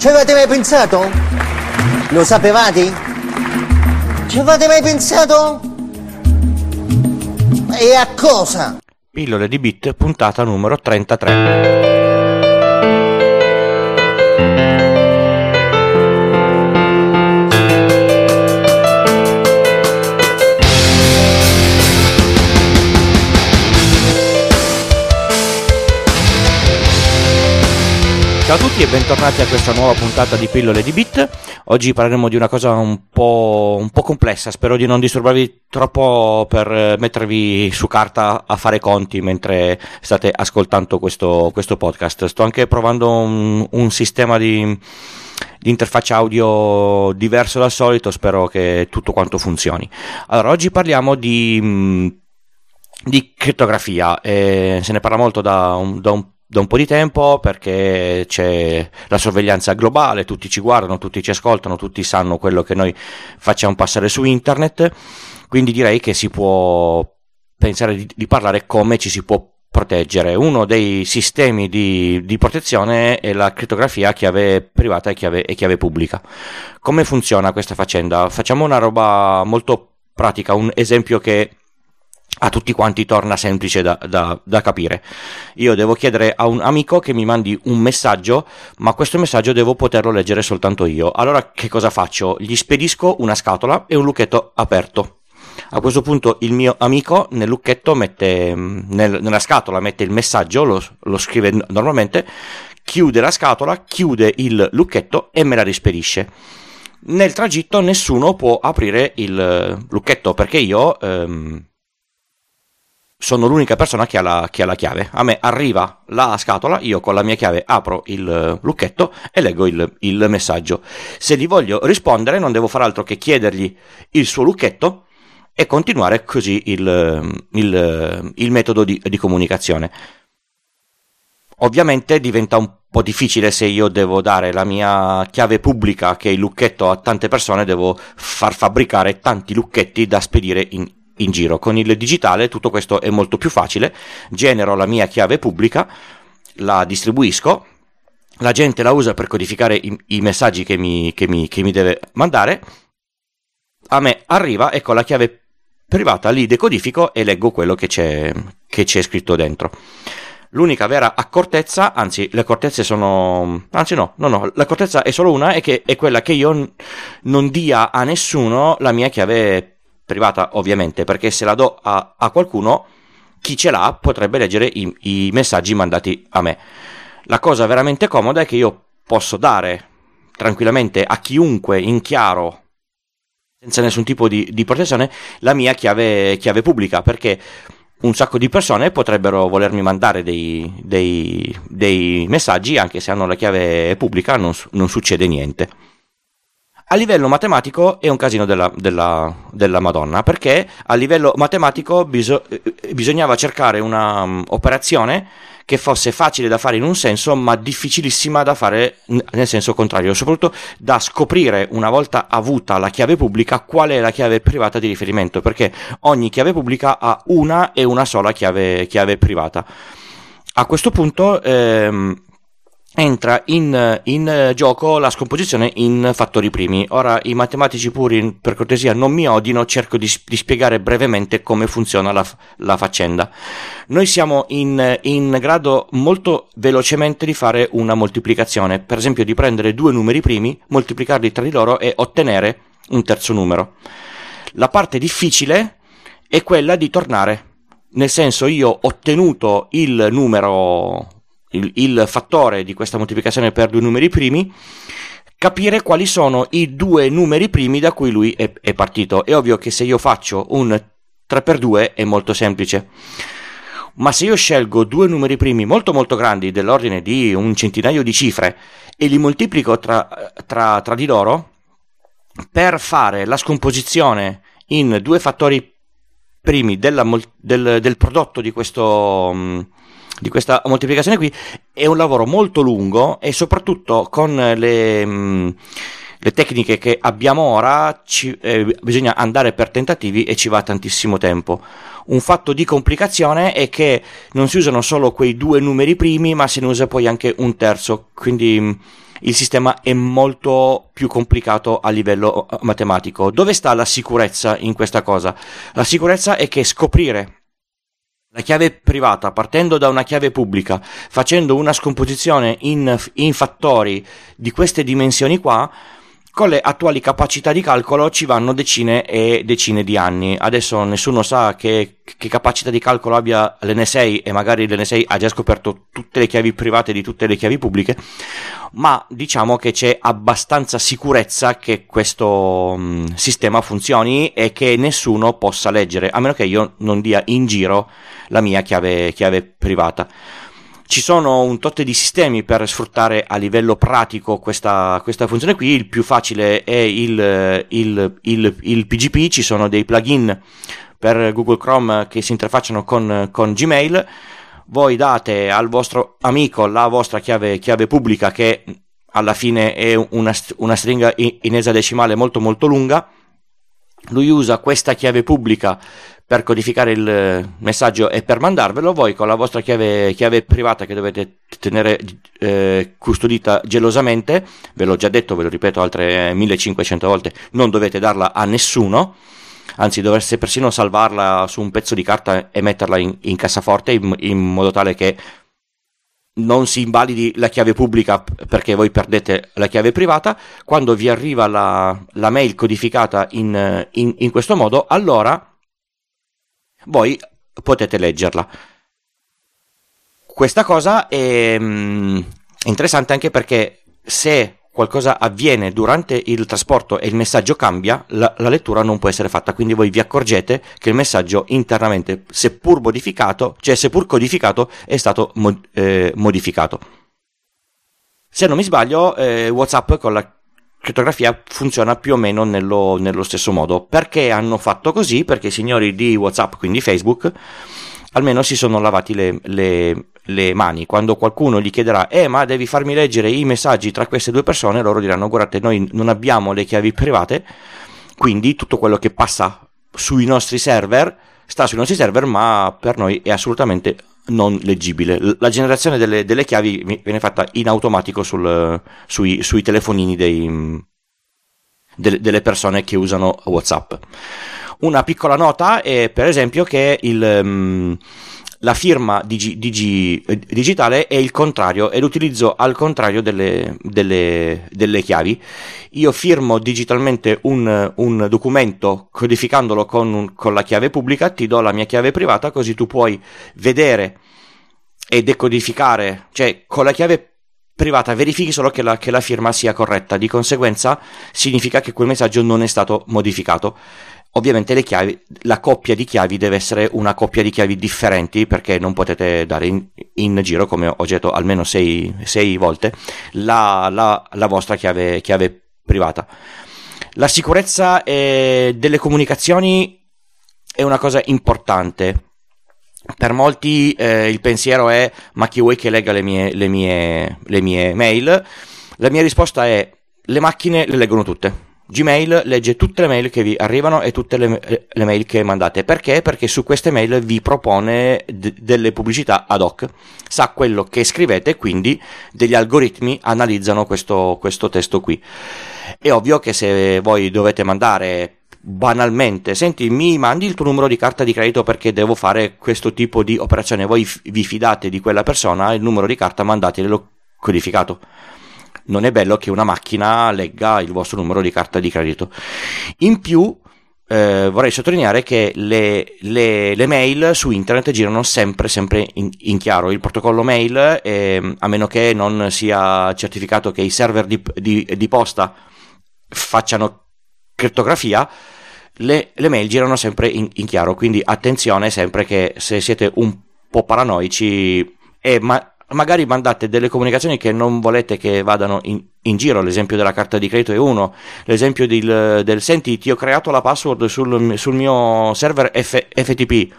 Ci avete mai pensato? Lo sapevate? Ci avete mai pensato? E a cosa? Pillole di Bit, puntata numero 33. Ciao a tutti e bentornati a questa nuova puntata di Pillole di Bit. Oggi parleremo di una cosa un po' complessa, spero di non disturbarvi troppo per mettervi su carta a fare conti mentre state ascoltando questo podcast. Sto anche provando un sistema di interfaccia audio diverso dal solito, spero che tutto quanto funzioni. Allora, oggi parliamo di crittografia, se ne parla molto da un po' di tempo perché c'è la sorveglianza globale, tutti ci guardano, tutti ci ascoltano, tutti sanno quello che noi facciamo passare su internet, quindi direi che si può pensare di parlare come ci si può proteggere. Uno dei sistemi di protezione è la crittografia a chiave privata e chiave pubblica. Come funziona questa faccenda? Facciamo una roba molto pratica, un esempio che a tutti quanti torna semplice da capire. Io devo chiedere a un amico che mi mandi un messaggio, ma questo messaggio devo poterlo leggere soltanto io. Allora che cosa faccio? Gli spedisco una scatola e un lucchetto aperto. A questo punto il mio amico nel lucchetto nella scatola mette il messaggio, lo scrive normalmente, chiude la scatola, chiude il lucchetto e me la rispedisce. Nel tragitto nessuno può aprire il lucchetto perché io sono l'unica persona che ha la chiave. A me arriva la scatola, io con la mia chiave apro il lucchetto e leggo il messaggio. Se gli voglio rispondere non devo far altro che chiedergli il suo lucchetto e continuare così il metodo di comunicazione. Ovviamente diventa un po' difficile se io devo dare la mia chiave pubblica, che è il lucchetto, a tante persone, devo far fabbricare tanti lucchetti da spedire in giro. Con il digitale tutto questo è molto più facile. Genero la mia chiave pubblica, la distribuisco, la gente la usa per codificare i messaggi che mi deve mandare, a me arriva e con la chiave privata li decodifico e leggo quello che c'è scritto dentro. L'unica vera accortezza, l'accortezza è solo una, è quella che io non dia a nessuno la mia chiave privata, ovviamente, perché se la do a qualcuno, chi ce l'ha potrebbe leggere i messaggi mandati a me. La cosa veramente comoda è che io posso dare tranquillamente a chiunque in chiaro, senza nessun tipo di protezione, la mia chiave pubblica, perché un sacco di persone potrebbero volermi mandare dei messaggi, anche se hanno la chiave pubblica non succede niente. A livello matematico è un casino della Madonna, perché a livello matematico bisognava cercare una operazione che fosse facile da fare in un senso ma difficilissima da fare nel senso contrario, soprattutto da scoprire una volta avuta la chiave pubblica qual è la chiave privata di riferimento, perché ogni chiave pubblica ha una e una sola chiave privata. A questo punto entra in gioco la scomposizione in fattori primi. Ora, i matematici puri, per cortesia, non mi odino, cerco di spiegare brevemente come funziona la faccenda. Noi siamo in grado molto velocemente di fare una moltiplicazione, per esempio di prendere due numeri primi, moltiplicarli tra di loro e ottenere un terzo numero. La parte difficile è quella di tornare, nel senso, io ho ottenuto il numero, il fattore di questa moltiplicazione per due numeri primi, capire quali sono i due numeri primi da cui lui è partito. È ovvio che se io faccio un 3x2 è molto semplice, ma se io scelgo due numeri primi molto molto grandi, dell'ordine di un centinaio di cifre, e li moltiplico tra di loro, per fare la scomposizione in due fattori primi del prodotto di questa moltiplicazione qui, è un lavoro molto lungo, e soprattutto con le tecniche che abbiamo ora bisogna andare per tentativi e ci va tantissimo tempo. Un fatto di complicazione è che non si usano solo quei due numeri primi, ma se ne usa poi anche un terzo, quindi il sistema è molto più complicato a livello matematico. Dove sta la sicurezza in questa cosa? La sicurezza è che scoprire la chiave privata partendo da una chiave pubblica, facendo una scomposizione in fattori di queste dimensioni qua, con le attuali capacità di calcolo ci vanno decine e decine di anni. Adesso nessuno sa che capacità di calcolo abbia l'NSA, e magari l'NSA ha già scoperto tutte le chiavi private di tutte le chiavi pubbliche, ma diciamo che c'è abbastanza sicurezza che questo sistema funzioni e che nessuno possa leggere, a meno che io non dia in giro la mia chiave privata. Ci sono un tot di sistemi per sfruttare a livello pratico questa funzione qui. Il più facile è il PGP. Ci sono dei plugin per Google Chrome che si interfacciano con Gmail. Voi date al vostro amico la vostra chiave pubblica, che alla fine è una stringa in esadecimale molto molto lunga. Lui usa questa chiave pubblica per codificare il messaggio e per mandarvelo. Voi con la vostra chiave privata, che dovete tenere custodita gelosamente, ve l'ho già detto, ve lo ripeto altre 1500 volte, non dovete darla a nessuno, anzi dovreste persino salvarla su un pezzo di carta e metterla in cassaforte in modo tale che non si invalidi la chiave pubblica, perché voi perdete la chiave privata. Quando vi arriva la mail codificata in questo modo, allora voi potete leggerla. Questa cosa è interessante anche perché se qualcosa avviene durante il trasporto e il messaggio cambia, la lettura non può essere fatta, quindi voi vi accorgete che il messaggio internamente, seppur codificato, è stato modificato. Se non mi sbaglio, WhatsApp con la crittografia funziona più o meno nello stesso modo. Perché hanno fatto così? Perché i signori di WhatsApp, quindi Facebook, almeno si sono lavati le mani. Quando qualcuno gli chiederà ma devi farmi leggere i messaggi tra queste due persone, loro diranno: guardate, noi non abbiamo le chiavi private, quindi tutto quello che passa sui nostri server sta sui nostri server, ma per noi è assolutamente non leggibile. La generazione delle chiavi viene fatta in automatico sui telefonini delle persone che usano WhatsApp. Una piccola nota è, per esempio, che la firma digitale è il contrario, è l'utilizzo al contrario delle chiavi. Io firmo digitalmente un documento codificandolo con la chiave pubblica, ti do la mia chiave privata, così tu puoi vedere e decodificare, cioè con la chiave privata verifichi solo che la firma sia corretta, di conseguenza significa che quel messaggio non è stato modificato. Ovviamente la coppia di chiavi deve essere una coppia di chiavi differenti, perché non potete dare in giro, come ho detto almeno 6 volte, la vostra chiave privata. La sicurezza delle comunicazioni è una cosa importante. Per molti il pensiero è: ma chi vuoi che legga le mie mail? La mia risposta è: le macchine le leggono tutte. Gmail legge tutte le mail che vi arrivano e tutte le mail che mandate. Perché? Perché su queste mail vi propone delle pubblicità ad hoc, sa quello che scrivete, quindi degli algoritmi analizzano questo testo qui. È ovvio che se voi dovete mandare banalmente: senti, mi mandi il tuo numero di carta di credito perché devo fare questo tipo di operazione, voi vi fidate di quella persona, il numero di carta mandatelo codificato. Non è bello che una macchina legga il vostro numero di carta di credito. In più vorrei sottolineare che le mail su internet girano sempre in chiaro. Il protocollo mail, a meno che non sia certificato che i server di posta facciano crittografia, le mail girano sempre in chiaro. Quindi attenzione sempre, che se siete un po' paranoici magari mandate delle comunicazioni che non volete che vadano in giro. L'esempio della carta di credito è uno, l'esempio del senti, ti ho creato la password sul mio server FTP,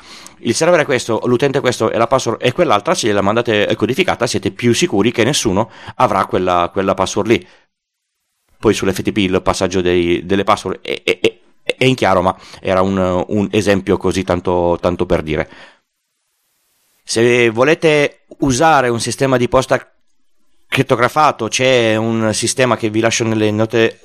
il server è questo, l'utente è questo e la password è quell'altra. Se la mandate codificata siete più sicuri che nessuno avrà quella password lì. Poi sull'FTP il passaggio delle password è in chiaro, ma era un esempio così, tanto per dire. Se volete usare un sistema di posta crittografato, c'è un sistema che vi lascio nelle note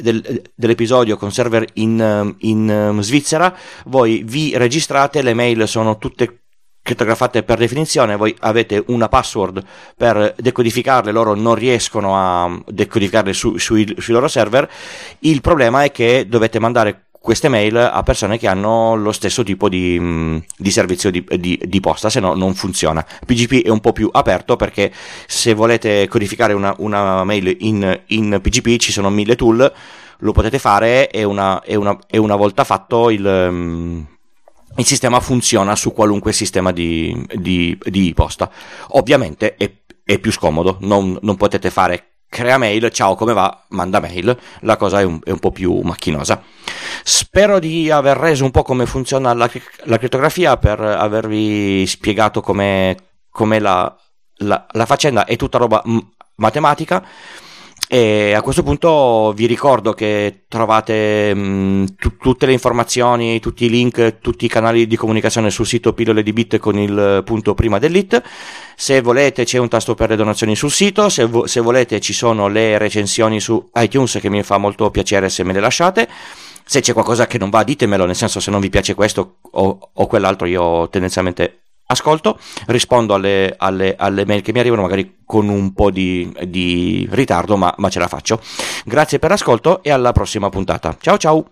dell'episodio con server in Svizzera, voi vi registrate, le mail sono tutte crittografate per definizione, voi avete una password per decodificarle, loro non riescono a decodificarle sui loro server. Il problema è che dovete mandare queste mail a persone che hanno lo stesso tipo di servizio di posta, se no non funziona. PGP è un po' più aperto, perché se volete codificare una mail in PGP ci sono 1000 tool, lo potete fare e una volta fatto il sistema funziona su qualunque sistema di posta. Ovviamente è più scomodo, non potete fare crea mail, ciao come va, manda mail, la cosa è un po' più macchinosa. Spero di aver reso un po' come funziona la crittografia, per avervi spiegato com'è la faccenda. È tutta roba matematica. E a questo punto vi ricordo che trovate tutte le informazioni, tutti i link, tutti i canali di comunicazione sul sito Pillole di Bit con il punto prima dell'it. Se volete c'è un tasto per le donazioni sul sito, se volete ci sono le recensioni su iTunes, che mi fa molto piacere se me le lasciate. Se c'è qualcosa che non va ditemelo, nel senso, se non vi piace questo o quell'altro, io tendenzialmente ascolto, rispondo alle mail che mi arrivano, magari con un po' di ritardo, ma ce la faccio. Grazie per l'ascolto e alla prossima puntata. Ciao ciao!